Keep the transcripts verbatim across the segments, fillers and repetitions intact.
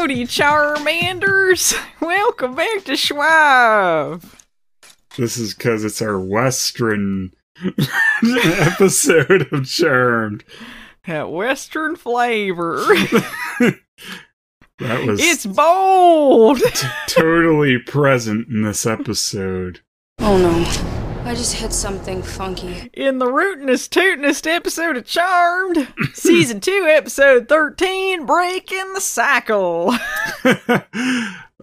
Howdy, Charmanders! Welcome back to Schwab! This is because it's our Western episode of Charmed. That Western flavor. That was it's bold! t- totally present in this episode. Oh no, I just hit something funky. In the rootinest, tootinest episode of Charmed, Season two, Episode thirteen, Breaking the Sackle.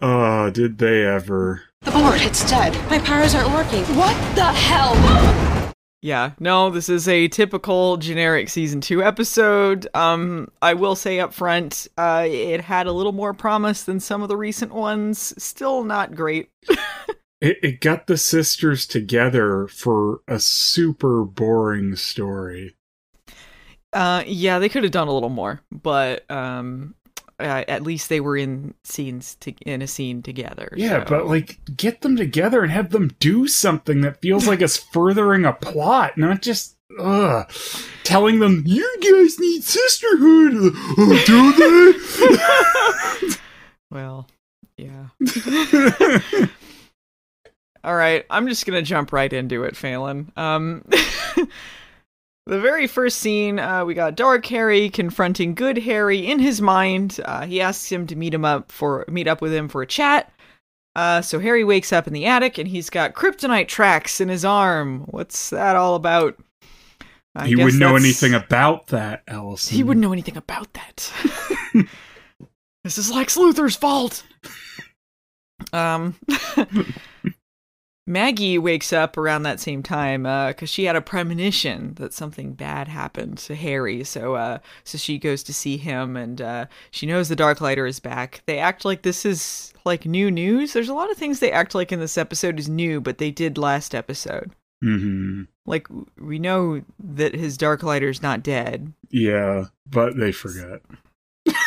Oh, did they ever. The board, it's dead. My powers aren't working. What the hell? Yeah, no, this is a typical generic Season two episode. Um, I will say up front, uh, it had a little more promise than some of the recent ones. Still not great. It, it got the sisters together for a super boring story. Uh, yeah, they could have done a little more, but um, uh, at least they were in scenes to, in a scene together. Yeah, so. But like, get them together and have them do something that feels like it's furthering a plot, not just ugh, telling them you guys need sisterhood. Oh, do they? Well, yeah. All right, I'm just going to jump right into it, Phelan. Um, the very first scene, uh, we got Dark Harry confronting Good Harry in his mind. Uh, he asks him to meet him up for meet up with him for a chat. Uh, so Harry wakes up in the attic, and he's got kryptonite tracks in his arm. What's that all about? I he wouldn't know anything about that, Allison. He wouldn't know anything about that. This is Lex Luthor's fault. Um... Maggie wakes up around that same time because uh, she had a premonition that something bad happened to Harry. So uh, so she goes to see him, and uh, she knows the Darklighter is back. They act like this is like new news. There's a lot of things they act like in this episode is new, but they did last episode. Mm-hmm. Like, we know that his Darklighter's not dead. Yeah, but they forgot.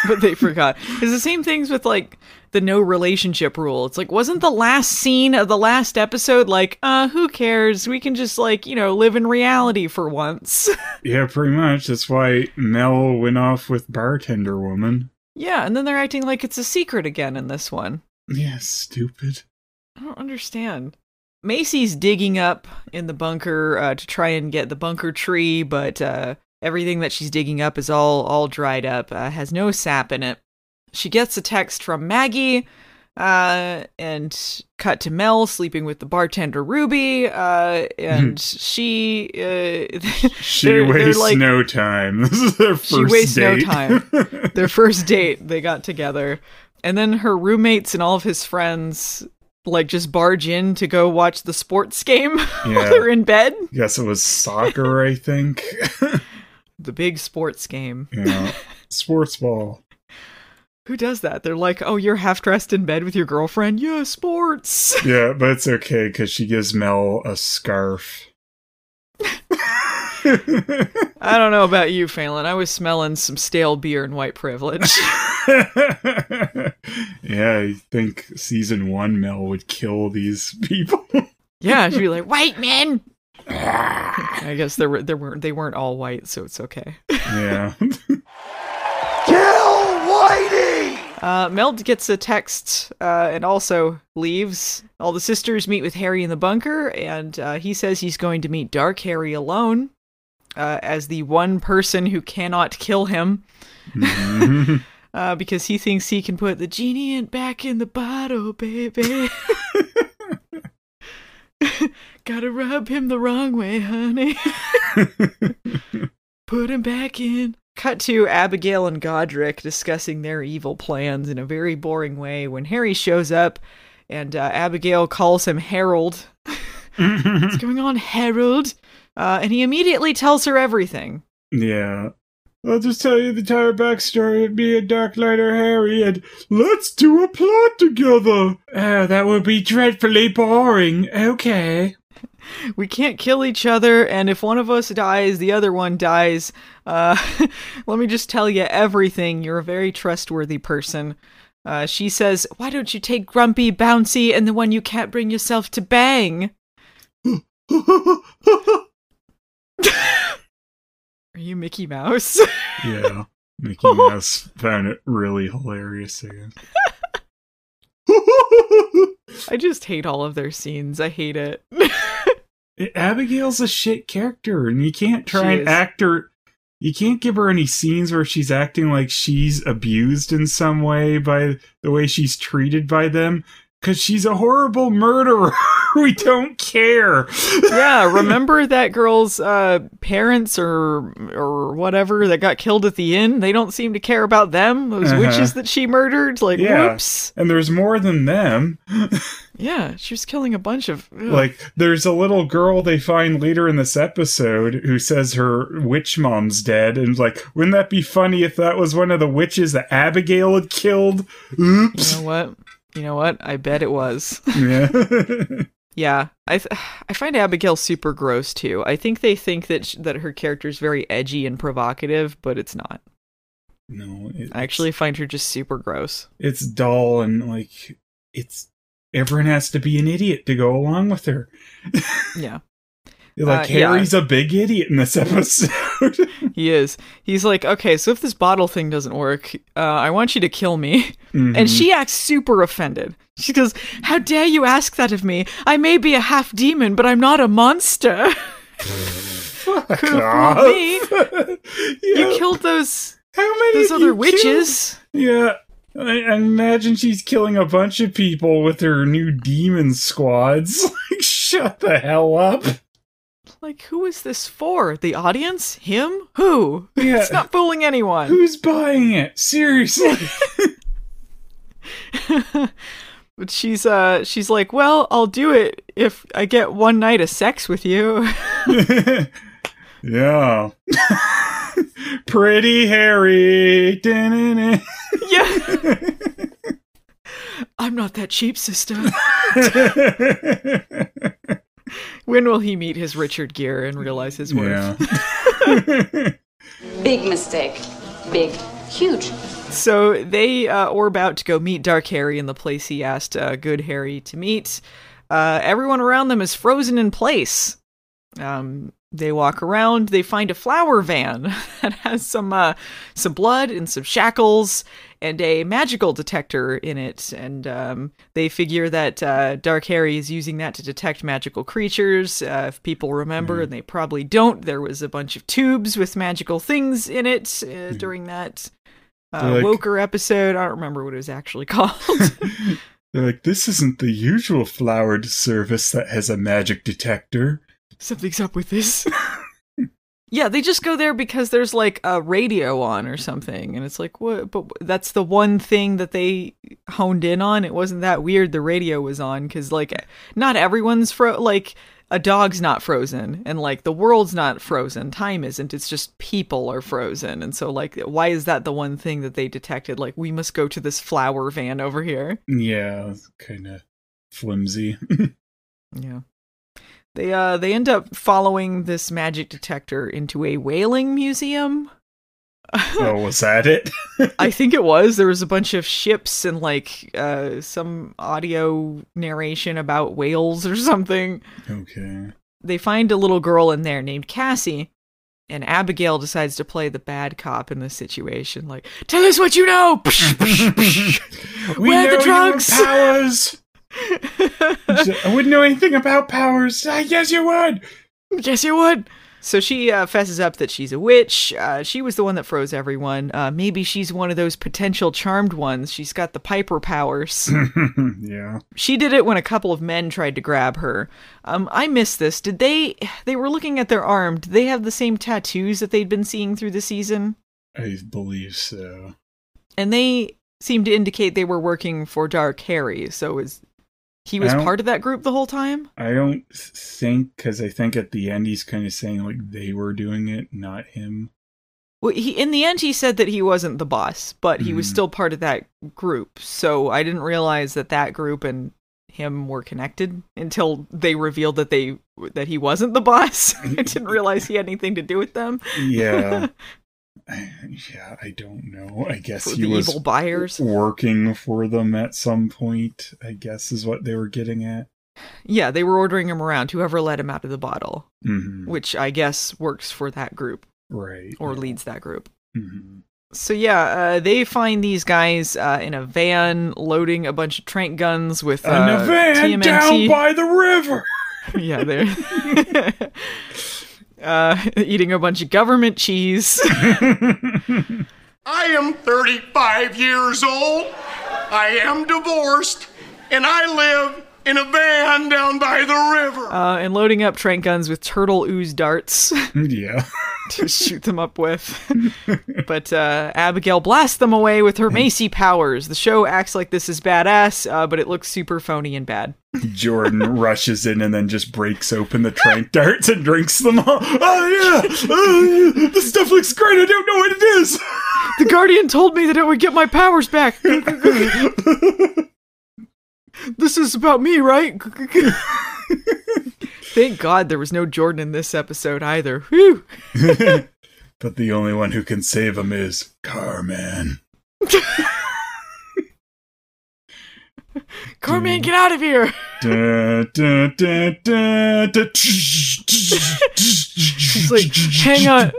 But they forgot. It's the same things with, like, the no relationship rule. It's like, wasn't the last scene of the last episode like, uh, who cares? We can just, like, you know, live in reality for once. Yeah, pretty much. That's why Mel went off with Bartender Woman. Yeah, and then they're acting like it's a secret again in this one. Yeah, stupid. I don't understand. Macy's digging up in the bunker uh, to try and get the bunker tree, but, uh... everything that she's digging up is all all dried up, uh, has no sap in it. She gets a text from Maggie, uh, and cut to Mel sleeping with the bartender Ruby, uh, and she... Uh, she they're, wastes they're like, no time. This is their first date. She wastes date. no time. Their first date, they got together. And then her roommates and all of his friends... like, just barge in to go watch the sports game yeah. while they're in bed. Yes, it was soccer, I think. The big sports game. Yeah. Sports ball. Who does that? They're like, oh, you're half-dressed in bed with your girlfriend? Yeah, sports! Yeah, but it's okay, because she gives Mel a scarf. I don't know about you, Phelan. I was smelling some stale beer and white privilege. Yeah, I think season one Mel would kill these people. Yeah, she'd be like, white men! I guess there were, there weren't, they weren't all white, so it's okay. Yeah. Kill Whitey! Uh, Mel gets a text uh, and also leaves. All the sisters meet with Harry in the bunker, and uh, he says he's going to meet Dark Harry alone. Uh, as the one person who cannot kill him. Mm-hmm. uh, because he thinks he can put the genie in back in the bottle, baby. Gotta rub him the wrong way, honey. Put him back in. Cut to Abigail and Godric discussing their evil plans in a very boring way when Harry shows up and uh, Abigail calls him Harold. What's going on, Harold? Uh, and he immediately tells her everything. Yeah. I'll just tell you the entire backstory of me and Darklighter Harry, and let's do a plot together. Oh, that would be dreadfully boring. Okay. We can't kill each other, and if one of us dies, the other one dies. Uh, let me just tell you everything. You're a very trustworthy person. Uh, she says, why don't you take Grumpy, Bouncy, and the one you can't bring yourself to bang? Are you Mickey Mouse? Yeah. Mickey Mouse found it really hilarious again. I just hate all of their scenes. I hate it. Abigail's a shit character, and you can't try and act her. You can't give her any scenes where she's acting like she's abused in some way by the way she's treated by them, because she's a horrible murderer. We don't care. Yeah, remember that girl's uh, parents or or whatever that got killed at the end? They don't seem to care about them, those uh-huh. witches that she murdered. Like, yeah. Whoops. And there's more than them. Yeah, she was killing a bunch of... Ugh. Like, there's a little girl they find later in this episode who says her witch mom's dead, and like, wouldn't that be funny if that was one of the witches that Abigail had killed? Oops. You know what? You know what? I bet it was. Yeah. Yeah, I th- I find Abigail super gross too. I think they think that sh- that her character is very edgy and provocative, but it's not. No, it's, I actually find her just super gross. It's dull and like it's everyone has to be an idiot to go along with her. Yeah. Like, uh, Harry's yeah. a big idiot in this episode. He is. He's like, okay, so if this bottle thing doesn't work, uh, I want you to kill me. Mm-hmm. And she acts super offended. She goes, how dare you ask that of me? I may be a half-demon, but I'm not a monster. Fuck off. Me. Yeah. You killed those, How many those other witches. Killed? Yeah. I imagine she's killing a bunch of people with her new demon squads. Like, shut the hell up. Like, who is this for? The audience? Him? Who? Yeah. It's not fooling anyone. Who's buying it? Seriously. But she's uh, she's like, well, I'll do it if I get one night of sex with you. Yeah. Pretty Harry. Yeah. I'm not that cheap, sister. When will he meet his Richard Gere and realize his worth? Yeah. Big mistake. Big. Huge. So they uh, orb out to go meet Dark Harry in the place he asked uh, Good Harry to meet. Uh, everyone around them is frozen in place. Um, they walk around. They find a flower van that has some uh, some blood and some shackles and a magical detector in it, and um, they figure that uh, Dark Harry is using that to detect magical creatures. Uh, if people remember, mm. and they probably don't, there was a bunch of tubes with magical things in it uh, mm. during that uh, like, Woker episode. I don't remember what it was actually called. They're like, this isn't the usual flowered service that has a magic detector. Something's up with this. Yeah, they just go there because there's like a radio on or something, and it's like, what? But that's the one thing that they honed in on. It wasn't that weird the radio was on, because like not everyone's fro like a dog's not frozen, and like the world's not frozen, time isn't. It's just people are frozen, and so like, why is that the one thing that they detected? Like, we must go to this flower van over here. Yeah, kind of flimsy. Yeah. They uh they end up following this magic detector into a whaling museum. Oh, was that it? I think it was. There was a bunch of ships and like uh some audio narration about whales or something. Okay. They find a little girl in there named Cassie, and Abigail decides to play the bad cop in this situation. Like, tell us what you know. We Where know are the drugs? Your powers. I wouldn't know anything about powers. I guess you would. Yes, you would. So she uh, fesses up that she's a witch. Uh, she was the one that froze everyone. Uh, maybe she's one of those potential charmed ones. She's got the Piper powers. Yeah. She did it when a couple of men tried to grab her. Um, I missed this. Did they? They were looking at their arm. Did they have the same tattoos that they'd been seeing through the season? I believe so. And they seemed to indicate they were working for Dark Harry. So is. He was part of that group the whole time? I don't think, because I think at the end he's kind of saying, like, they were doing it, not him. Well, he, in the end, he said that he wasn't the boss, but he mm. was still part of that group. So I didn't realize that that group and him were connected until they revealed that they that he wasn't the boss. I didn't realize he had anything to do with them. Yeah. Yeah, I don't know. I guess he was evil buyers working for them at some point, I guess is what they were getting at. Yeah, they were ordering him around, whoever let him out of the bottle, mm-hmm. which I guess works for that group. Right. Or yeah. leads that group. Mm-hmm. So yeah, uh, they find these guys uh, in a van loading a bunch of tranq guns with uh, in a van T M N T. Down by the river. Yeah, they're uh, eating a bunch of government cheese. I am thirty-five years old. I am divorced, and I live in a van down by the river. Uh, and loading up tranq guns with turtle ooze darts. Yeah. To shoot them up with. But uh, Abigail blasts them away with her Macy powers. The show acts like this is badass, uh, but it looks super phony and bad. Jordan rushes in and then just breaks open the tranq darts and drinks them all. Oh, yeah! Oh, yeah. This stuff looks great! I don't know what it is! The Guardian told me that it would get my powers back! This is about me, right? Thank God there was no Jordan in this episode either. Whew. But the only one who can save him is Carman. Carman, get out of here! It's like, hang on.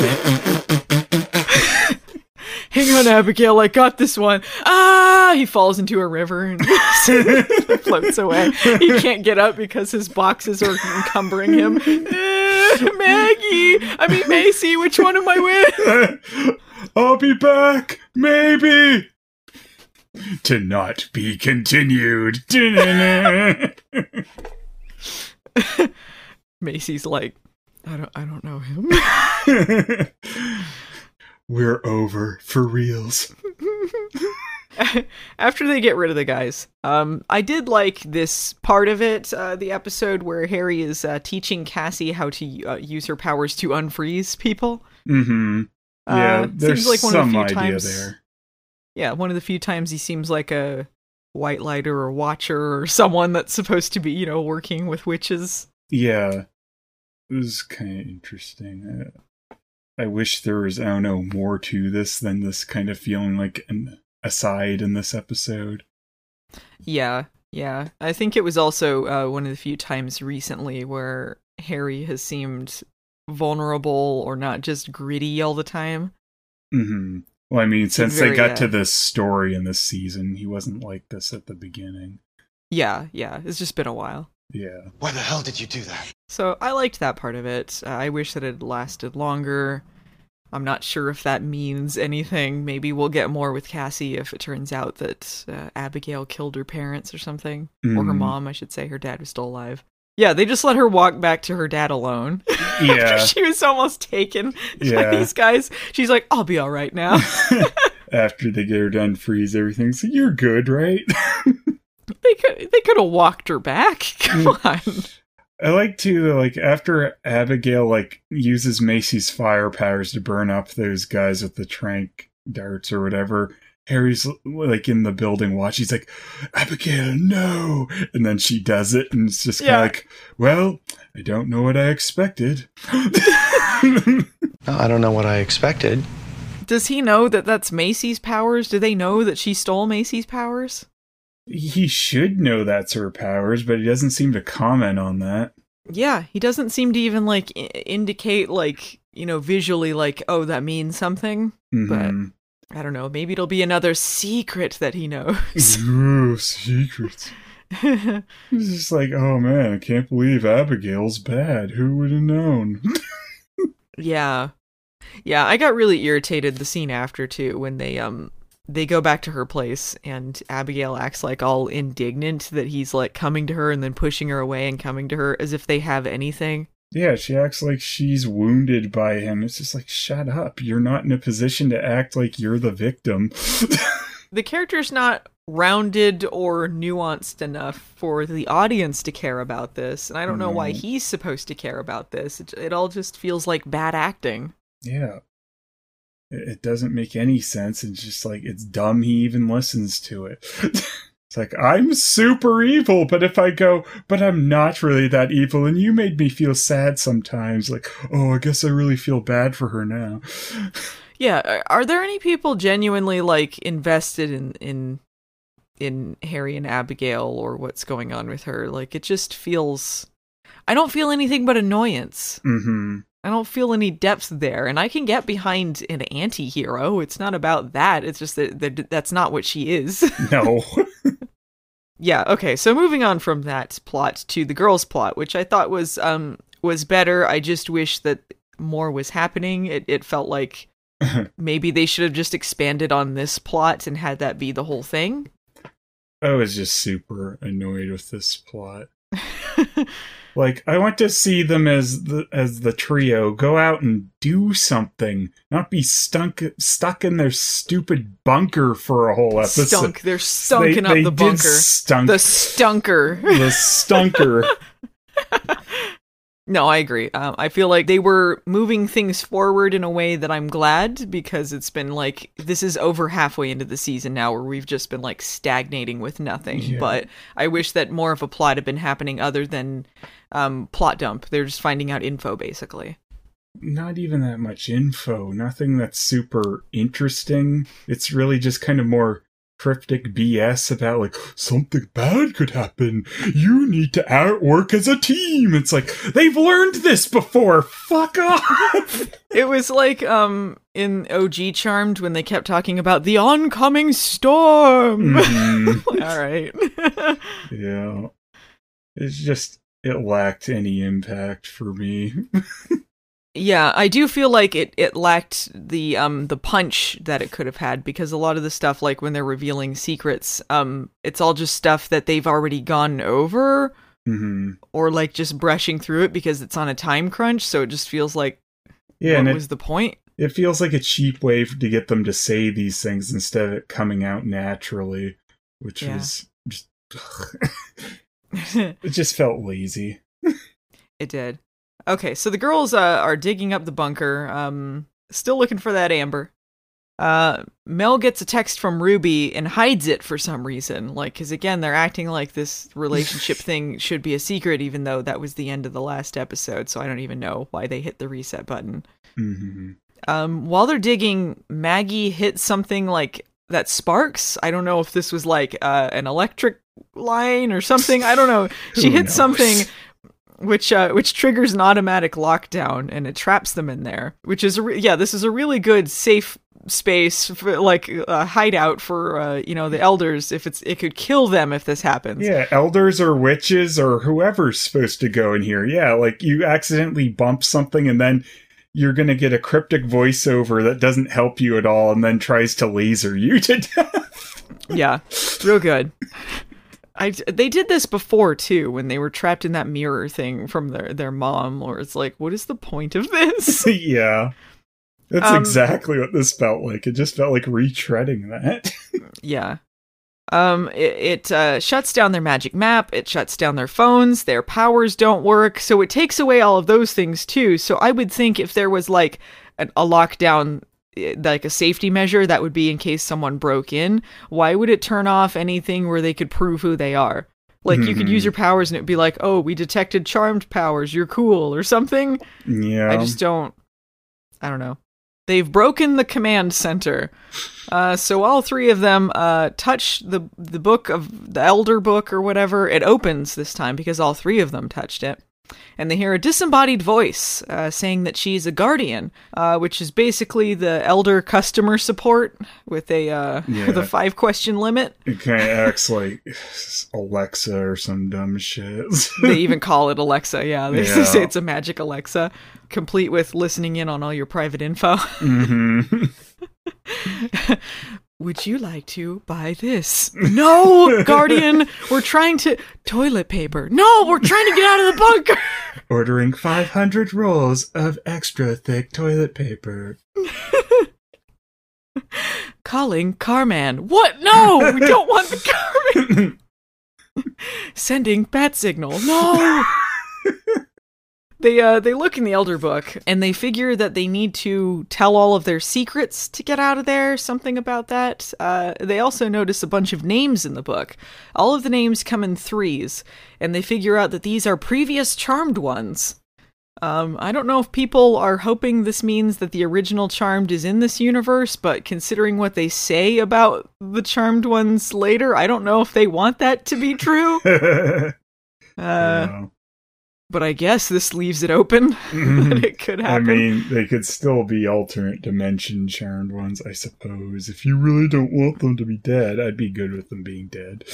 Hang on, Abigail, I got this one. Ah! He falls into a river and floats away. He can't get up because his boxes are encumbering him. Maggie! I mean, Macy, which one am I with? I'll be back, maybe. To not be continued. Macy's like, I don't, I don't know him. We're over for reals. After they get rid of the guys, um, I did like this part of it, uh, the episode where Harry is uh, teaching Cassie how to uh, use her powers to unfreeze people. Mm-hmm. Yeah, uh, there's seems like one some of the few idea times, there. Yeah, one of the few times he seems like a white lighter or watcher or someone that's supposed to be, you know, working with witches. Yeah, it was kind of interesting. Uh, I wish there was, I don't know, more to this than this kind of feeling like an aside in this episode. Yeah, yeah. I think it was also uh, one of the few times recently where Harry has seemed vulnerable or not just gritty all the time. Mm-hmm. Well, I mean, it's since very, they got uh, to this story in this season, he wasn't like this at the beginning. Yeah, yeah. It's just been a while. Yeah. Why the hell did you do that? So I liked that part of it. Uh, I wish that it had lasted longer. I'm not sure if that means anything. Maybe we'll get more with Cassie if it turns out that uh, Abigail killed her parents or something. Mm. Or her mom, I should say. Her dad was still alive. Yeah, they just let her walk back to her dad alone. Yeah. After she was almost taken yeah. by these guys. She's like, I'll be all right now. After they get her done, freeze everything. So you're good, right? They could they could have walked her back. Come on. I like to like after Abigail like uses Macy's fire powers to burn up those guys with the tranq darts or whatever. Harry's like in the building watch. He's like, Abigail, no! And then she does it, and it's just kind of yeah. like, well, I don't know what I expected. I don't know what I expected. Does he know that that's Macy's powers? Do they know that she stole Macy's powers? He should know that's her powers, but he doesn't seem to comment on that. Yeah, he doesn't seem to even, like, I- indicate, like, you know, visually, like, oh, that means something. Mm-hmm. But, I don't know, maybe it'll be another secret that he knows. Ooh, secrets. It's just like, oh, man, I can't believe Abigail's bad. Who would have known? Yeah. Yeah, I got really irritated the scene after, too, when they, um... they go back to her place, and Abigail acts like all indignant that he's like coming to her and then pushing her away and coming to her as if they have anything. Yeah, she acts like she's wounded by him. It's just like, shut up. You're not in a position to act like you're the victim. The character's not rounded or nuanced enough for the audience to care about this. And I don't mm. know why he's supposed to care about this. It, it all just feels like bad acting. Yeah. It doesn't make any sense. It's just like, it's dumb he even listens to it. It's like, I'm super evil, but if I go, but I'm not really that evil, and you made me feel sad sometimes. Like, oh, I guess I really feel bad for her now. Yeah, are there any people genuinely, like, invested in, in, in Harry and Abigail or what's going on with her? Like, it just feels... I don't feel anything but annoyance. Mm-hmm. I don't feel any depth there, and I can get behind an anti-hero. It's not about that. It's just that, that that's not what she is. No. Yeah. Okay. So moving on from that plot to the girls' plot, which I thought was um was better. I just wish that more was happening. It it felt like maybe they should have just expanded on this plot and had that be the whole thing. I was just super annoyed with this plot. Like, I want to see them as the as the trio go out and do something, not be stunk stuck in their stupid bunker for a whole episode. Stunk. They're stunking they, up they the bunker. Stunk. The stunker. The stunker. No, I agree. Um, I feel like they were moving things forward in a way that I'm glad, because it's been like, this is over halfway into the season now where we've just been like stagnating with nothing. Yeah. But I wish that more of a plot had been happening other than um, plot dump. They're just finding out info, basically. Not even that much info. Nothing that's super interesting. It's really just kind of more cryptic B S about like something bad could happen, you need to outwork as a team. It's like, they've learned this before, fuck off. It was like um in O G Charmed when they kept talking about the oncoming storm. Mm. All right. Yeah, it's just, it lacked any impact for me. Yeah, I do feel like it, it lacked the um the punch that it could have had, because a lot of the stuff, like when they're revealing secrets, um it's all just stuff that they've already gone over, mm-hmm. or like just brushing through it because it's on a time crunch, so it just feels like, yeah, what and was it, the point? It feels like a cheap way to get them to say these things instead of it coming out naturally, which yeah. was just... It just felt lazy. It did. Okay, so the girls uh, are digging up the bunker, um, still looking for that amber. Uh, Mel gets a text from Ruby and hides it for some reason, like, because again, they're acting like this relationship thing should be a secret, even though that was the end of the last episode, so I don't even know why they hit the reset button. Mm-hmm. Um, while they're digging, Maggie hits something like that sparks. I don't know if this was like uh, an electric line or something. I don't know. She hits knows? something... Which uh, which triggers an automatic lockdown, and it traps them in there. Which is, a re- yeah, this is a really good safe space, for, like a uh, hideout for uh, you know, the elders. If it's, it could kill them if this happens. Yeah, elders or witches or whoever's supposed to go in here. Yeah, like you accidentally bump something, and then you're gonna get a cryptic voiceover that doesn't help you at all, and then tries to laser you to death. Yeah, real good. I, they did this before, too, when they were trapped in that mirror thing from their, their mom, or it's like, what is the point of this? Yeah, that's um, exactly what this felt like. It just felt like retreading that. Yeah. Um, it it uh, shuts down their magic map. It shuts down their phones. Their powers don't work. So it takes away all of those things, too. So I would think if there was like a, a lockdown, like a safety measure, that would be in case someone broke in. Why would it turn off anything where they could prove who they are? Like, mm-hmm. you could use your powers and it'd be like, oh, we detected charmed powers, you're cool, or something. Yeah. I just don't, I don't know. They've broken the command center. Uh, so all three of them uh, touch the, the book of the Elder Book or whatever. It opens this time because all three of them touched it. And they hear a disembodied voice uh, saying that she's a guardian, uh, which is basically the elder customer support with a uh, yeah. with a five question limit. It kind of acts like Alexa or some dumb shit. They even call it Alexa. Yeah, they yeah. say it's a magic Alexa, complete with listening in on all your private info. Mm-hmm. Would you like to buy this? No, Guardian, we're trying to... Toilet paper. No, we're trying to get out of the bunker. Ordering five hundred rolls of extra thick toilet paper. Calling Carman. What? No, we don't want the Carman. Sending bat signal. No. They uh they look in the Elder Book and they figure that they need to tell all of their secrets to get out of there, something about that. Uh, they also notice a bunch of names in the book. All of the names come in threes, and they figure out that these are previous Charmed Ones. Um, I don't know if people are hoping this means that the original Charmed is in this universe, but considering what they say about the Charmed Ones later, I don't know if they want that to be true. uh, But I guess this leaves it open that it could happen. I mean, they could still be alternate dimension Charmed Ones, I suppose. If you really don't want them to be dead, I'd be good with them being dead.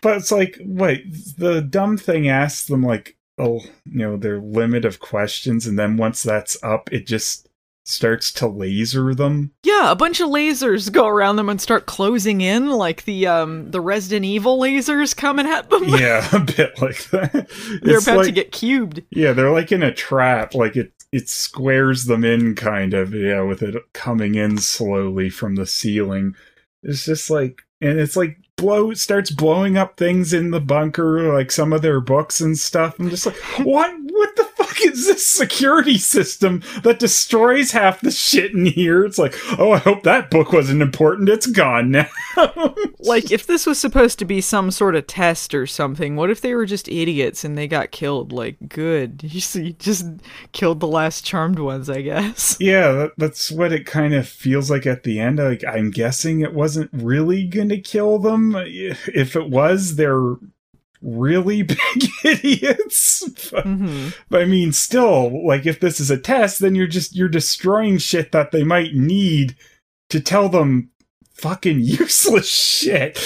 But it's like, wait, the dumb thing asks them, like, oh, you know, their limit of questions, and then once that's up, it just starts to laser them. Yeah, a bunch of lasers go around them and start closing in, like the um the Resident Evil lasers coming at them. Yeah, a bit like that. They're about like, to get cubed. Yeah, they're like in a trap. Like it it squares them in, kind of. Yeah, with it coming in slowly from the ceiling. It's just like, and it's like blow starts blowing up things in the bunker, like some of their books and stuff. I'm just like, what? What the fuck is this security system that destroys half the shit in here? It's like, oh, I hope that book wasn't important. It's gone now. Like, if this was supposed to be some sort of test or something, what if they were just idiots and they got killed? Like, good. You see, just killed the last Charmed Ones, I guess. Yeah, that, that's what it kind of feels like at the end. Like, I'm guessing it wasn't really going to kill them. If it was, they're really big idiots. But, mm-hmm. but I mean, still, like, if this is a test, then you're just you're destroying shit that they might need to tell them fucking useless shit.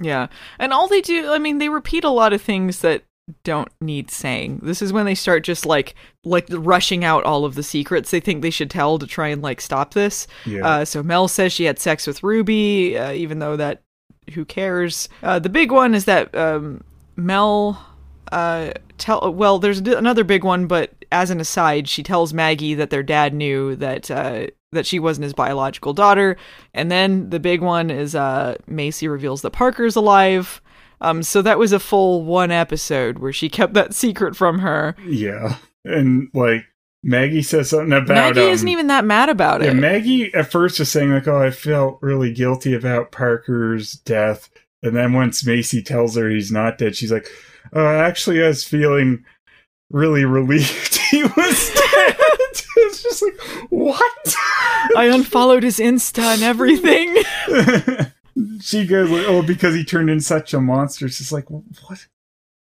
Yeah. And all they do, I mean, they repeat a lot of things that don't need saying. This is when they start just like like rushing out all of the secrets they think they should tell to try and like stop this. Yeah. Uh, so Mel says she had sex with Ruby, uh, even though that who cares? Uh, the big one is that um, Mel uh, tell. Well, there's another big one, but as an aside, she tells Maggie that their dad knew that uh, that she wasn't his biological daughter. And then the big one is uh, Macy reveals that Parker's alive. Um, so that was a full one episode where she kept that secret from her. Yeah, and like. Maggie says something about Maggie um, isn't even that mad about yeah, it. Maggie at first was saying like, oh, I felt really guilty about Parker's death. And then once Macy tells her he's not dead, she's like, oh, actually I was feeling really relieved he was dead. It's just like, what? I unfollowed his Insta and everything. She goes, like, oh, because he turned into such a monster. It's just like, what?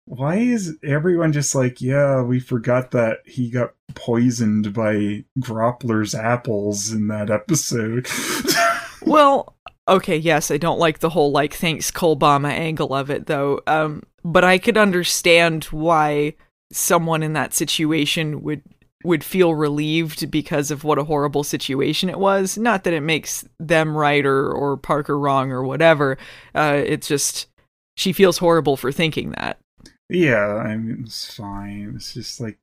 Why is everyone just like, yeah, we forgot that he got poisoned by Groppler's apples in that episode? Well, okay, yes, I don't like the whole, like, thanks Colbama angle of it, though. Um, but I could understand why someone in that situation would would feel relieved because of what a horrible situation it was. Not that it makes them right or, or Parker wrong or whatever. Uh, it's just, she feels horrible for thinking that. Yeah, I mean, it's fine. It's just like,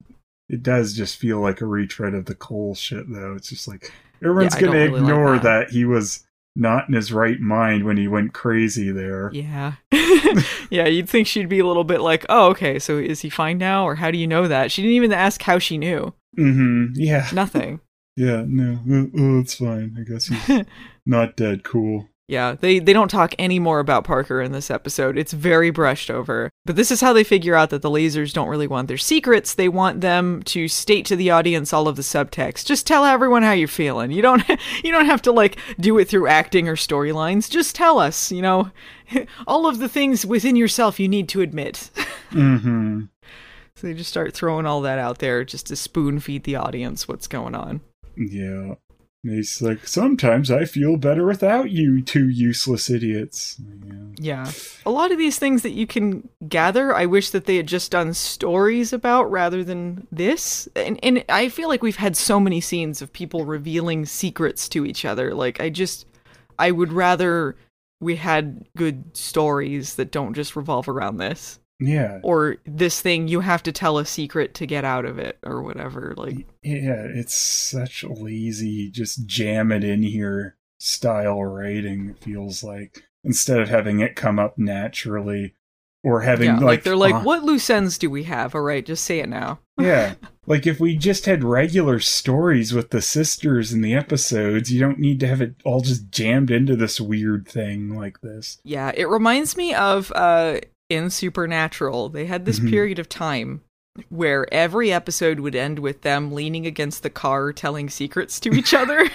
it does just feel like a retread of the Cole shit, though. It's just like, everyone's yeah, going to really ignore like that. that he was not in his right mind when he went crazy there. Yeah. Yeah, you'd think she'd be a little bit like, oh, okay, so is he fine now? Or how do you know that? She didn't even ask how she knew. Mm-hmm, yeah. Nothing. Yeah, no, oh, it's fine. I guess he's not dead. Cool. Yeah, they, they don't talk any more about Parker in this episode. It's very brushed over. But this is how they figure out that the lasers don't really want their secrets. They want them to state to the audience all of the subtext. Just tell everyone how you're feeling. You don't you don't have to, like, do it through acting or storylines. Just tell us, you know, all of the things within yourself you need to admit. Mm-hmm. So they just start throwing all that out there just to spoon feed the audience what's going on. Yeah. And he's like, sometimes I feel better without you two useless idiots. Yeah. yeah. A lot of these things that you can gather, I wish that they had just done stories about rather than this. And and I feel like we've had so many scenes of people revealing secrets to each other. Like, I just, I would rather we had good stories that don't just revolve around this. Yeah. Or this thing, you have to tell a secret to get out of it or whatever. Like, yeah, it's such lazy, just jam it in here style writing, it feels like, instead of having it come up naturally or having yeah, like, like they're like, uh, what loose ends do we have? All right, just say it now. Yeah. Like, if we just had regular stories with the sisters in the episodes, you don't need to have it all just jammed into this weird thing like this. Yeah, it reminds me of uh in Supernatural, they had this mm-hmm. period of time where every episode would end with them leaning against the car telling secrets to each other.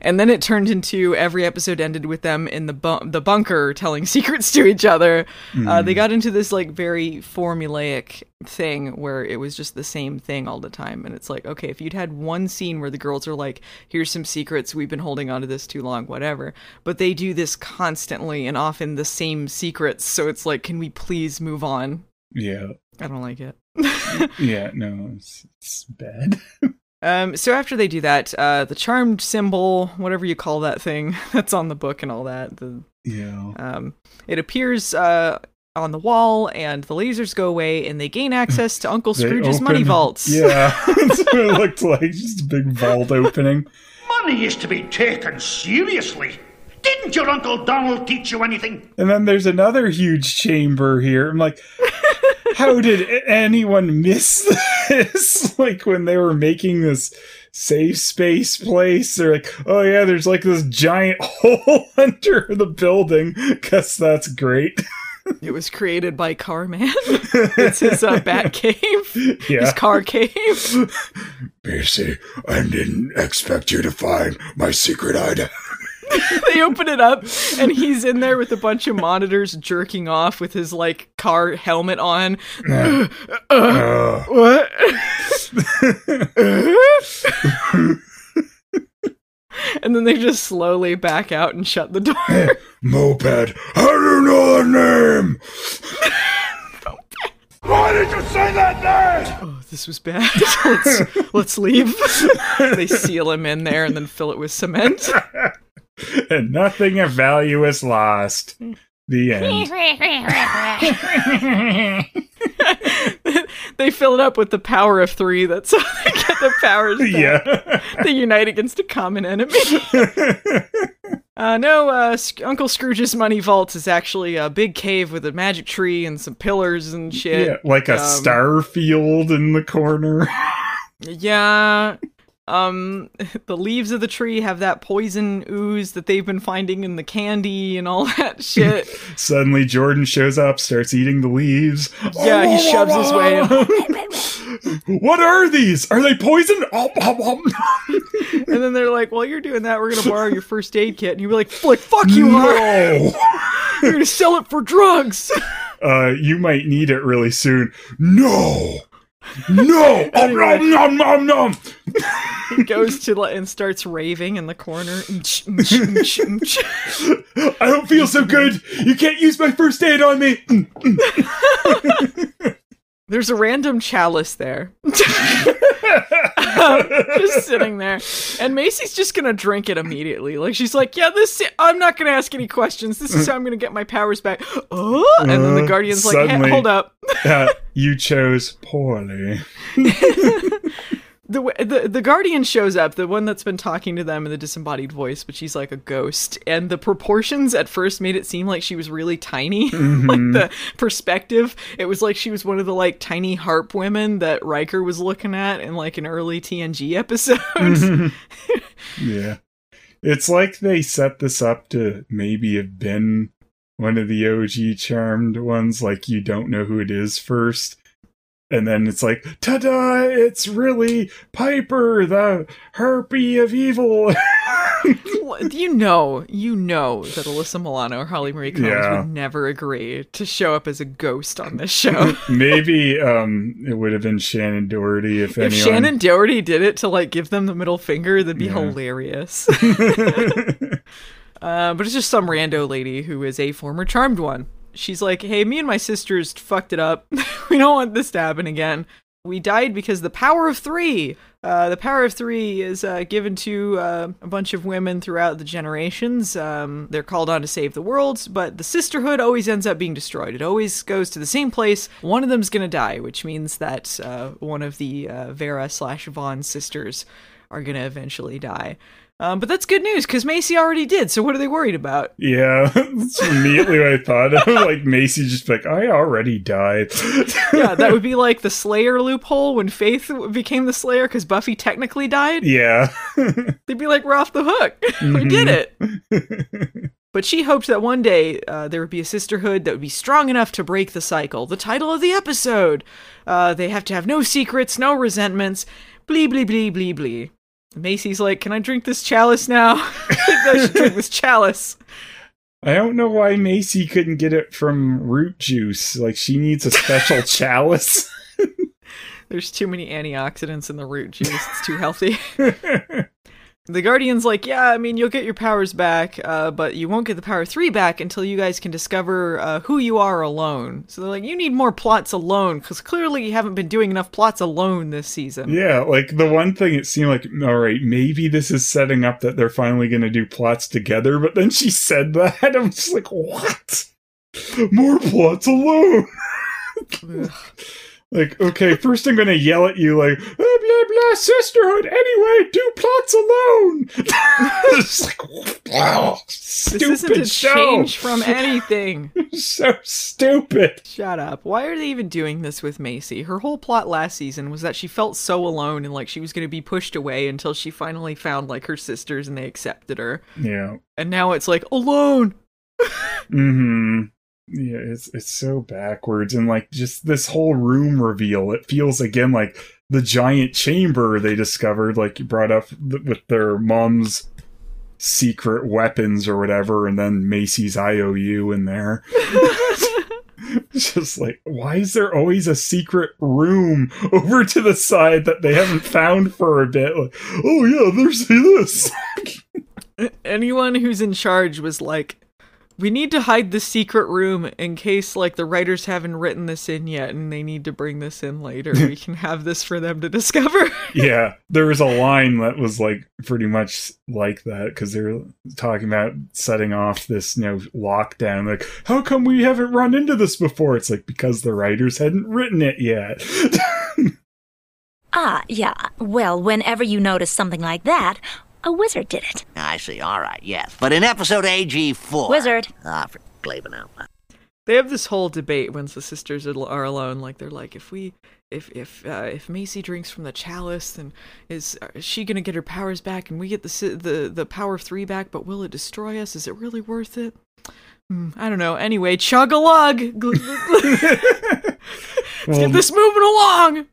And then it turned into every episode ended with them in the bu- the bunker telling secrets to each other. Mm. Uh, they got into this like very formulaic thing where it was just the same thing all the time. And it's like, okay, if you'd had one scene where the girls are like, here's some secrets, we've been holding onto this too long, whatever. But they do this constantly and often the same secrets. So it's like, can we please move on? Yeah. I don't like it. Yeah, no, it's, it's bad. um, so after they do that, uh, the charmed symbol, whatever you call that thing that's on the book and all that, the, yeah, um, it appears uh, on the wall, and the lasers go away, and they gain access to Uncle Scrooge's open, money vaults. Yeah, that's what it looked like, just a big vault opening. Money is to be taken seriously. Didn't your Uncle Donald teach you anything? And then there's another huge chamber here. I'm like, how did anyone miss this? Like, when they were making this safe space place, they're like, oh yeah, there's like this giant hole under the building. Guess that's great. It was created by Carman. It's his uh, bat cave. Yeah. His car cave. Macy, I didn't expect you to find my secret item. They open it up, and he's in there with a bunch of monitors jerking off with his, like, car helmet on. Uh, uh, uh, what? And then they just slowly back out and shut the door. Moped, how do you know the name? Why did you say that name? Oh, this was bad. Let's, let's leave. They seal him in there and then fill it with cement. And nothing of value is lost. The end. They fill it up with the power of three. That's how they get the powers back. Yeah. They unite against a common enemy. uh, no, uh, Sc- Uncle Scrooge's money vault is actually a big cave with a magic tree and some pillars and shit. Yeah, like a um, star field in the corner. Yeah. Um, the leaves of the tree have that poison ooze that they've been finding in the candy and all that shit. Suddenly Jordan shows up, starts eating the leaves. Yeah, he shoves his way in. What are these? Are they poison? And then they're like, while you're doing that, we're going to borrow your first aid kit. And you'll be like, like fuck you, no. You're going to sell it for drugs. Uh, you might need it really soon. No. No! Anyway. Om, nom, nom, nom, nom. He goes to and starts raving in the corner. Mch, mch, mch, mch. I don't feel so good. You can't use my first aid on me. There's a random chalice there. um, just sitting there. And Macy's just going to drink it immediately. Like, she's like, yeah, this is, I'm not going to ask any questions. This is how I'm going to get my powers back. Oh, and uh, then the Guardian's suddenly, like, hey, hold up. uh, you chose poorly. The, the the Guardian shows up, the one that's been talking to them in the disembodied voice, but she's like a ghost. And the proportions at first made it seem like she was really tiny. Mm-hmm. Like the perspective, it was like she was one of the like tiny harp women that Riker was looking at in like an early T N G episode. Mm-hmm. Yeah. It's like they set this up to maybe have been one of the O G Charmed ones, like you don't know who it is first. And then it's like, ta-da, it's really Piper, the harpy of evil. You know, you know that Alyssa Milano or Holly Marie Combs yeah. would never agree to show up as a ghost on this show. Maybe um, it would have been Shannen Doherty if, if anyone... If Shannen Doherty did it to, like, give them the middle finger, that'd be yeah. hilarious. uh, but it's just some rando lady who is a former Charmed one. She's like, hey, me and my sisters fucked it up. We don't want this to happen again. We died because the power of three. Uh, the power of three is uh, given to uh, a bunch of women throughout the generations. Um, they're called on to save the world, but the sisterhood always ends up being destroyed. It always goes to the same place. One of them's going to die, which means that uh, one of the uh, Vera slash Vaughn sisters are going to eventually die. Um, but that's good news, because Macy already did, so what are they worried about? Yeah, that's immediately what I thought of. Like, Macy just like, I already died. Yeah, that would be like the Slayer loophole when Faith became the Slayer, because Buffy technically died. Yeah. They'd be like, we're off the hook. Mm-hmm. We did it. But she hoped that one day uh, there would be a sisterhood that would be strong enough to break the cycle. The title of the episode! Uh, they have to have no secrets, no resentments, blee blee blee blee blee. Macy's like, can I drink this chalice now? I should drink this chalice. I don't know why Macy couldn't get it from root juice. Like, she needs a special chalice. There's too many antioxidants in the root juice. It's too healthy. The Guardian's like, yeah, I mean, you'll get your powers back, uh, but you won't get the Power three back until you guys can discover uh, who you are alone. So they're like, you need more plots alone, because clearly you haven't been doing enough plots alone this season. Yeah, like, the one thing it seemed like, all right, maybe this is setting up that they're finally going to do plots together, but then she said that, I'm just like, what? More plots alone! Like, okay, first I'm going to yell at you, like, blah, blah, blah, sisterhood, anyway, do plots alone! It's like, wow, stupid this isn't a show. Change from anything. So stupid. Shut up. Why are they even doing this with Macy? Her whole plot last season was that she felt so alone and, like, she was going to be pushed away until she finally found, like, her sisters and they accepted her. Yeah. And now it's like, alone! Mm-hmm. Yeah, it's it's so backwards, and like just this whole room reveal, it feels again like the giant chamber they discovered, like you brought up th- with their mom's secret weapons or whatever, and then Macy's I O U in there. Just like, why is there always a secret room over to the side that they haven't found for a bit? Like, oh yeah, there's this. Anyone who's in charge was like, we need to hide the secret room in case, like, the writers haven't written this in yet and they need to bring this in later. We can have this for them to discover. Yeah, there was a line that was, like, pretty much like that because they were talking about setting off this, you know, lockdown. Like, how come we haven't run into this before? It's like, because the writers hadn't written it yet. Ah, yeah. Well, whenever you notice something like that... a wizard did it. I see. All right, yes. But in episode A G four... Wizard. Ah, for claving out. They have this whole debate when the sisters are alone. Like, they're like, if we... If if uh, if Macy drinks from the chalice, then is, is she going to get her powers back? And we get the, the the power of three back, but will it destroy us? Is it really worth it? Mm, I don't know. Anyway, chug-a-lug! Let's get this moving along!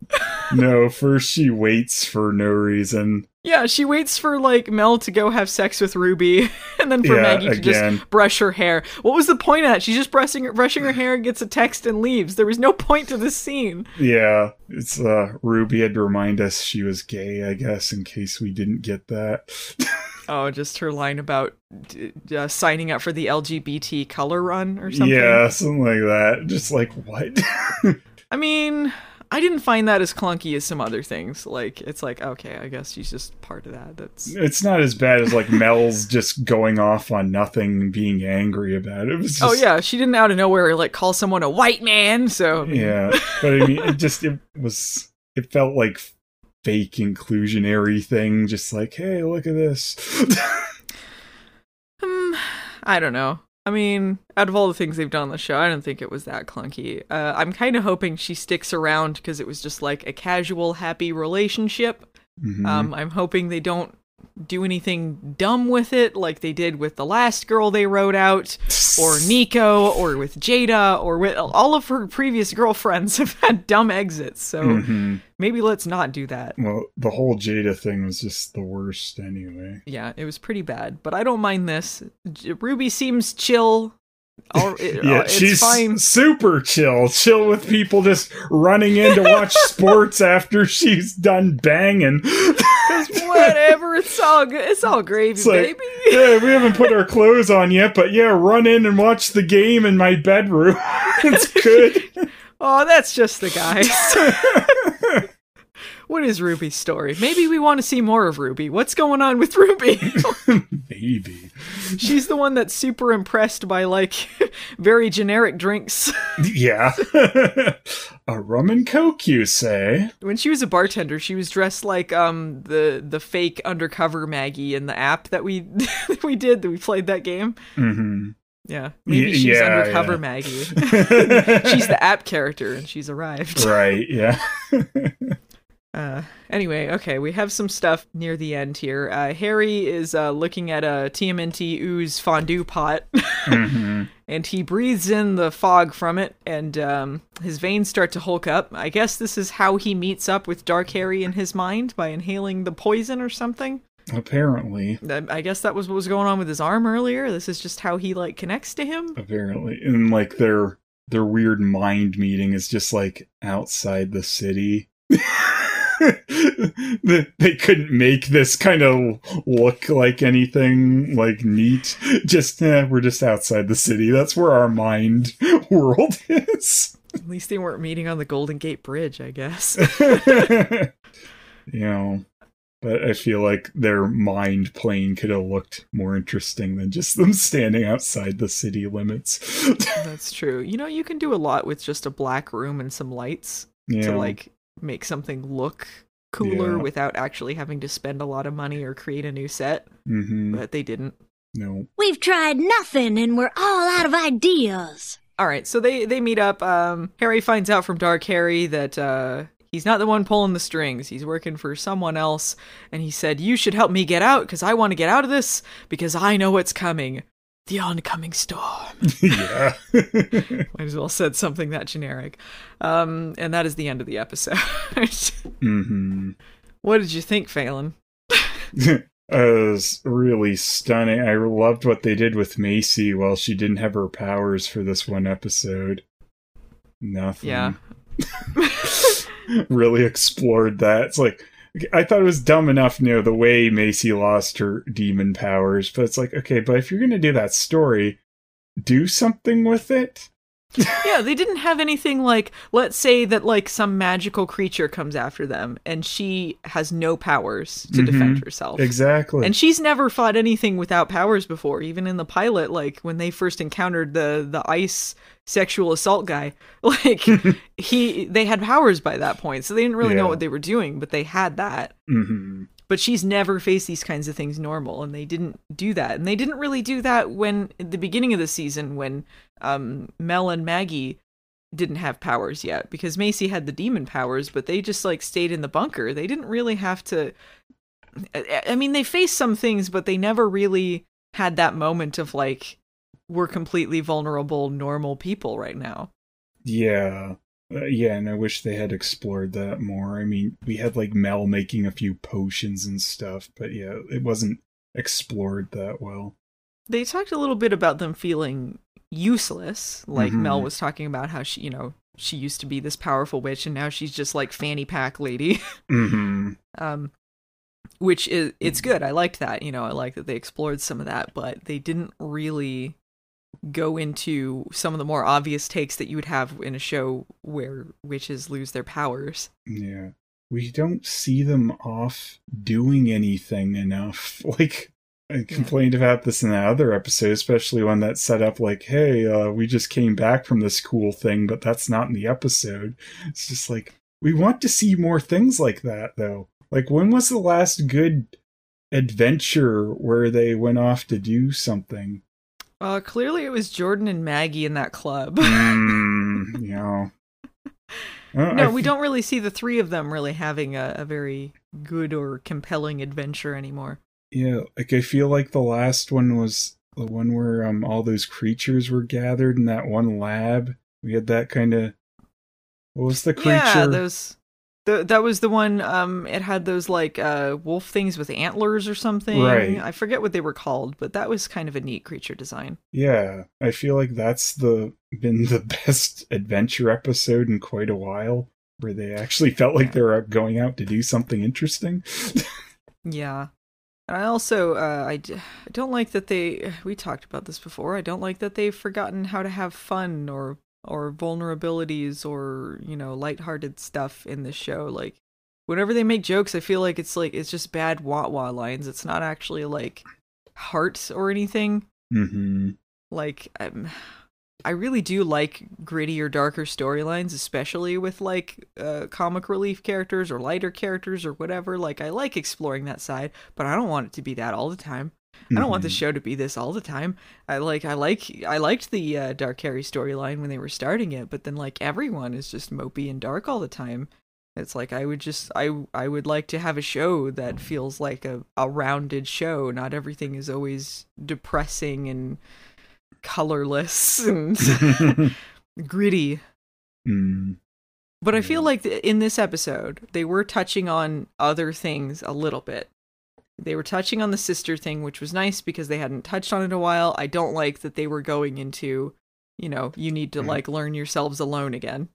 No, first she waits for no reason. Yeah, she waits for, like, Mel to go have sex with Ruby, and then for yeah, Maggie to again. just brush her hair. What was the point of that? She's just brushing her, brushing her hair, gets a text, and leaves. There was no point to this scene. Yeah, it's, uh, Ruby had to remind us she was gay, I guess, in case we didn't get that. Oh, just her line about uh, signing up for the L G B T color run or something? Yeah, something like that. Just like, what? I mean... I didn't find that as clunky as some other things. Like, it's like, okay, I guess she's just part of that. That's It's not as bad as, like, Mel's just going off on nothing and being angry about it. It was just... Oh, yeah, she didn't out of nowhere, like, call someone a white man, so... Yeah, but I mean, it just, it was, it felt like fake inclusionary thing, just like, hey, look at this. um, I don't know. I mean, out of all the things they've done on the show, I don't think it was that clunky. Uh, I'm kind of hoping she sticks around because it was just like a casual, happy relationship. Mm-hmm. Um, I'm hoping they don't do anything dumb with it like they did with the last girl they wrote out, or Nico, or with Jada, or with all of her previous girlfriends have had dumb exits. So mm-hmm. Maybe let's not do that. Well, the whole Jada thing was just the worst anyway. Yeah, it was pretty bad, but I don't mind this. Ruby seems chill. All, it, yeah, it's she's fine. super chill, chill with people just running in to watch sports after she's done banging. Whatever, it's all good. It's all gravy, it's like, baby. Yeah, we haven't put our clothes on yet, but yeah, run in and watch the game in my bedroom. It's good. Oh, that's just the guys. What is Ruby's story? Maybe we want to see more of Ruby. What's going on with Ruby? Maybe. She's the one that's super impressed by, like, very generic drinks. Yeah. A rum and coke, you say? When she was a bartender, she was dressed like um the, the fake undercover Maggie in the app that we, that we did, that we played that game. Mm-hmm. Yeah, maybe y- she's yeah, undercover yeah. Maggie. She's the app character, and she's arrived. Right, yeah. Uh, anyway, okay, we have some stuff near the end here. Uh, Harry is uh, looking at a T M N T ooze fondue pot, mm-hmm. and he breathes in the fog from it, and um, his veins start to hulk up. I guess this is how he meets up with Dark Harry in his mind, by inhaling the poison or something? Apparently. I guess that was what was going on with his arm earlier. This is just how he, like, connects to him? Apparently. And, like, their their weird mind meeting is just, like, outside the city. They couldn't make this kind of look like anything like neat. Just eh, we're just outside the city. That's where our mind world is. At least they weren't meeting on the Golden Gate Bridge, I guess. You know, but I feel like their mind plane could have looked more interesting than just them standing outside the city limits. That's true. You know, you can do a lot with just a black room and some lights yeah. to like make something look cooler yeah. without actually having to spend a lot of money or create a new set. Mm-hmm. But they didn't. No. We've tried nothing and we're all out of ideas. All right, so they, they meet up. Um, Harry finds out from Dark Harry that uh, he's not the one pulling the strings. He's working for someone else. And he said, you should help me get out because I want to get out of this because I know what's coming. The oncoming storm. Yeah. Might as well said something that generic. Um, and that is the end of the episode. Mm-hmm. What did you think, Phelan? It was really stunning. I loved what they did with Macy while she didn't have her powers for this one episode. Nothing. Yeah. Really explored that. It's like, I thought it was dumb enough, you know, the way Macy lost her demon powers, but it's like, okay, but if you're going to do that story, do something with it. Yeah, they didn't have anything like, let's say that, like, some magical creature comes after them, and she has no powers to mm-hmm. defend herself. Exactly. And she's never fought anything without powers before, even in the pilot, like, when they first encountered the, the ice sexual assault guy, like, he they had powers by that point, so they didn't really yeah. know what they were doing, but they had that. Mm-hmm. But she's never faced these kinds of things normal, and they didn't do that. And they didn't really do that when, at the beginning of the season, when um, Mel and Maggie didn't have powers yet, because Macy had the demon powers, but they just, like, stayed in the bunker. They didn't really have to... I mean, they faced some things, but they never really had that moment of, like, we're completely vulnerable, normal people right now. Yeah. Uh, yeah, and I wish they had explored that more. I mean, we had, like, Mel making a few potions and stuff, but yeah, it wasn't explored that well. They talked a little bit about them feeling useless, like mm-hmm. Mel was talking about how she, you know, she used to be this powerful witch, and now she's just, like, fanny pack lady. Mm-hmm. um, which is, it's good, I liked that, you know, I like that they explored some of that, but they didn't really go into some of the more obvious takes that you would have in a show where witches lose their powers. Yeah. We don't see them off doing anything enough. Like, I complained yeah. about this in the other episode, especially when that set up like, hey, uh, we just came back from this cool thing, but that's not in the episode. It's just like, we want to see more things like that, though. Like, when was the last good adventure where they went off to do something? Uh, clearly it was Jordan and Maggie in that club. mm, yeah. Well, no, th- we don't really see the three of them really having a, a very good or compelling adventure anymore. Yeah, like I feel like the last one was the one where um all those creatures were gathered in that one lab. We had that kind of... What was the creature? Yeah, those... The, that was the one, um, it had those, like, uh, wolf things with antlers or something. Right. I forget what they were called, but that was kind of a neat creature design. Yeah, I feel like that's the been the best adventure episode in quite a while, where they actually felt like they were going out to do something interesting. Yeah. And I also, uh, I, d- I don't like that they, we talked about this before, I don't like that they've forgotten how to have fun or... or vulnerabilities or, you know, lighthearted stuff in this show. Like, whenever they make jokes, I feel like it's like it's just bad wah-wah lines. It's not actually, like, heart or anything. Mm-hmm. Like, um, I really do like grittier, darker storylines, especially with, like, uh, comic relief characters or lighter characters or whatever. Like, I like exploring that side, but I don't want it to be that all the time. I don't mm-hmm. want the show to be this all the time. I like, I like, I liked the uh, Dark Harry storyline when they were starting it, but then like everyone is just mopey and dark all the time, It's like, I would just, I I would like to have a show that feels like a, a rounded show. Not everything is always depressing and colorless and gritty. Mm. But I feel like in this episode, they were touching on other things a little bit. They were touching on the sister thing, which was nice because they hadn't touched on it in a while. I don't like that they were going into, you know, you need to, like, learn yourselves alone again.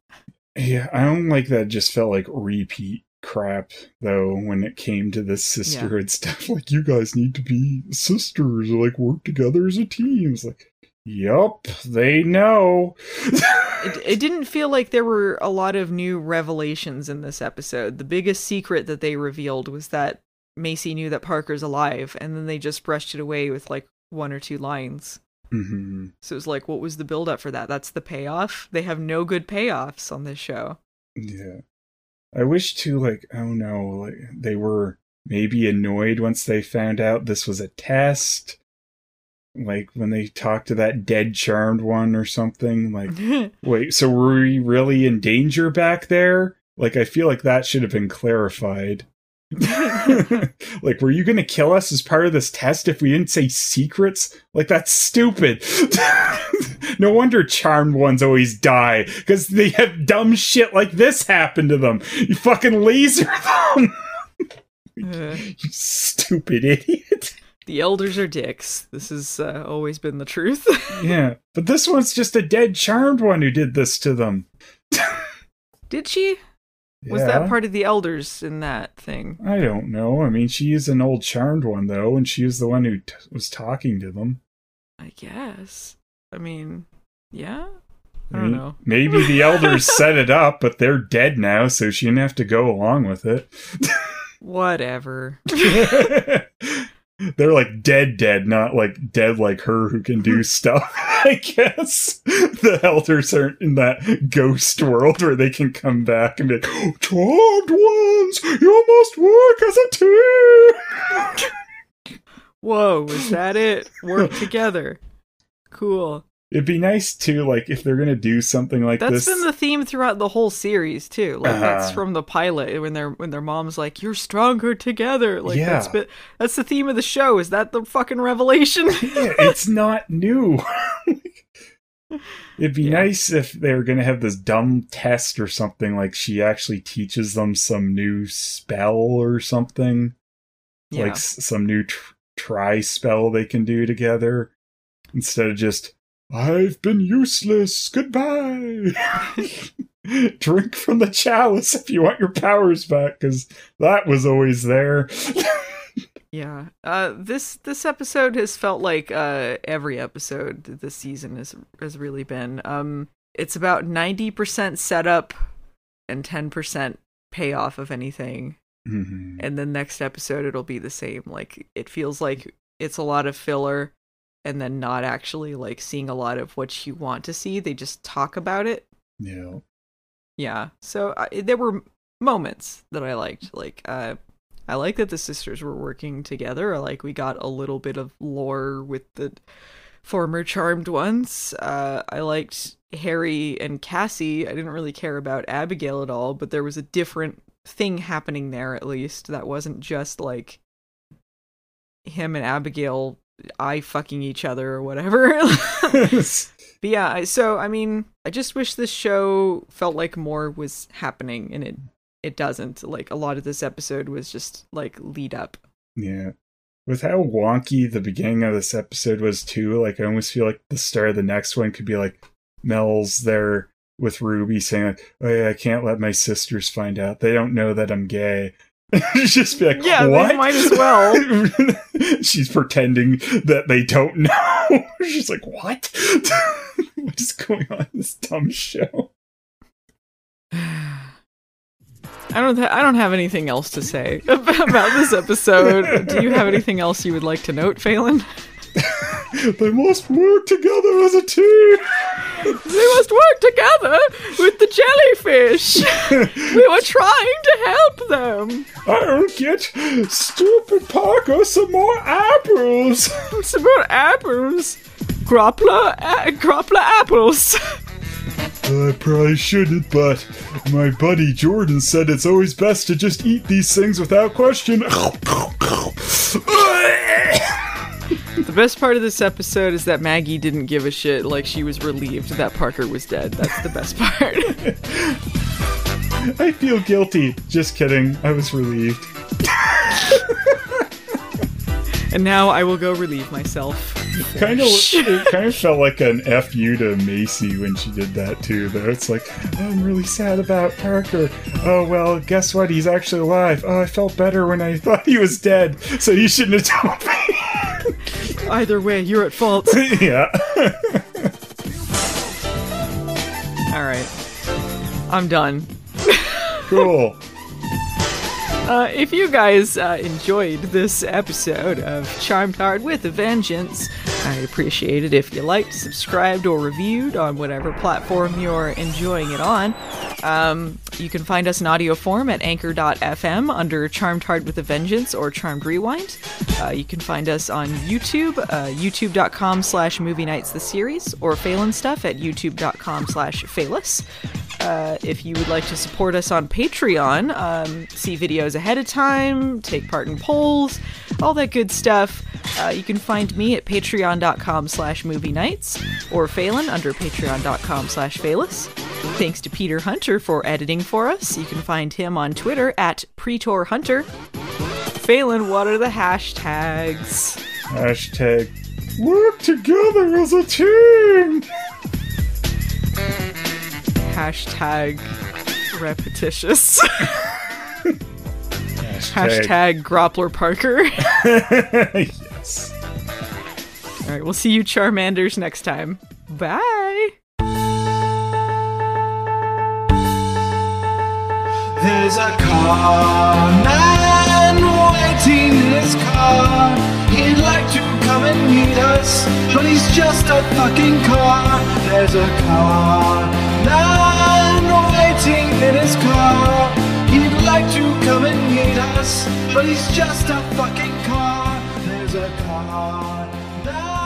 Yeah, I don't like that. It just felt like repeat crap, though, when it came to the sisterhood yeah. stuff. Like, you guys need to be sisters, or, like, work together as a team. It's like, yup, they know. it, it didn't feel like there were a lot of new revelations in this episode. The biggest secret that they revealed was that Macy knew that Parker's alive, and then they just brushed it away with, like, one or two lines. Mm-hmm. So it was like, what was the build-up for that? That's the payoff? They have no good payoffs on this show. Yeah. I wish, too, like, oh no, like, they were maybe annoyed once they found out this was a test. Like, when they talked to that dead Charmed one or something, like, wait, so were we really in danger back there? Like, I feel like that should have been clarified. Like, were you gonna kill us as part of this test if we didn't say secrets? Like, that's stupid. No wonder Charmed ones always die, because they have dumb shit like this happen to them. You fucking laser them. uh, you stupid idiot. The elders are dicks. This has uh, always been the truth. Yeah, but this one's just a dead Charmed one who did this to them. Did she? Yeah. Was that part of the elders in that thing? I don't know. I mean, she is an old Charmed one, though, and she was the one who t- was talking to them. I guess. I mean, yeah? I, I mean, don't know. Maybe the elders set it up, but they're dead now, so she didn't have to go along with it. Whatever. They're like dead dead, not like dead like her who can do stuff. I guess the elders aren't in that ghost world where they can come back and be like, oh, Charmed ones, you must work as a team. Whoa, is that it? Work together. Cool. It'd be nice too, like, if they're gonna do something like that's this. That's been the theme throughout the whole series too. Like, uh, that's from the pilot when their when their mom's like, "You're stronger together." Like, yeah. that's been, that's the theme of the show. Is that the fucking revelation? Yeah, it's not new. It'd be yeah. nice if they were gonna have this dumb test or something. Like, she actually teaches them some new spell or something. Yeah. Like s- some new tr- try spell they can do together instead of just, I've been useless. Goodbye. Drink from the chalice if you want your powers back, because that was always there. yeah. Uh, this this episode has felt like uh, every episode this season has has really been. Um, it's about ninety percent setup and ten percent payoff of anything. Mm-hmm. And then next episode, it'll be the same. Like, it feels like it's a lot of filler. And then not actually, like, seeing a lot of what you want to see. They just talk about it. Yeah. Yeah. So uh, there were moments that I liked. Like, uh, I like that the sisters were working together. Like, we got a little bit of lore with the former Charmed ones. Uh, I liked Harry and Cassie. I didn't really care about Abigail at all. But there was a different thing happening there, at least. That wasn't just, like, him and Abigail I fucking each other or whatever. But yeah, so I mean, I just wish this show felt like more was happening, and it it doesn't. Like, a lot of this episode was just like lead up. Yeah, with how wonky the beginning of this episode was too. Like, I almost feel like the start of the next one could be like Mel's there with Ruby saying like, "Oh yeah, I can't let my sisters find out. They don't know that I'm gay." Just be like, yeah, what? They might as well. She's pretending that they don't know. She's like, what? What is going on in this dumb show? I don't. Th- I don't have anything else to say about this episode. Do you have anything else you would like to note, Phelan? They must work together as a team. They must work together with the jellyfish. We were trying to help them. I'll get stupid Parker some more apples. Some more apples. Groppler, a- Groppler apples. I probably shouldn't, but my buddy Jordan said it's always best to just eat these things without question. The best part of this episode is that Maggie didn't give a shit. Like, she was relieved that Parker was dead. That's the best part. I feel guilty. Just kidding. I was relieved. And now I will go relieve myself. Kind of, it kind of felt like an F you to Macy when she did that too, though. It's like, oh, I'm really sad about Parker. Oh, well, guess what? He's actually alive. Oh, I felt better when I thought he was dead, so you shouldn't have told me. Either way, you're at fault. Yeah. All right. I'm done. Cool. Uh, if you guys uh, enjoyed this episode of Charmed Hard with a Vengeance, I'd appreciate it if you liked, subscribed, or reviewed on whatever platform you're enjoying it on. Um, you can find us in audio form at anchor dot f m under Charmed Hard with a Vengeance or Charmed Rewind. Uh, you can find us on YouTube, uh, youtube.com slash movie nights the series, or Phelan stuff at youtube.com slash Phelis. Uh, if you would like to support us on Patreon, um, see videos ahead of time, take part in polls, all that good stuff, uh, you can find me at patreon.com slash movie nights or Phelan under patreon.com slash Phelis. Thanks to Peter Hunter for editing for us. You can find him on Twitter at Pretor Hunter. Phelan, what are the hashtags? Hashtag work together as a team! Hashtag repetitious. Hashtag, Hashtag Groppler Parker. Yes. All right, we'll see you Charmanders next time. Bye. There's a Carman waiting in his car. He'd like to come and meet us, but he's just a fucking car. There's a Carman waiting in his car. He'd like to come and meet us, but he's just a fucking car. There's a car now.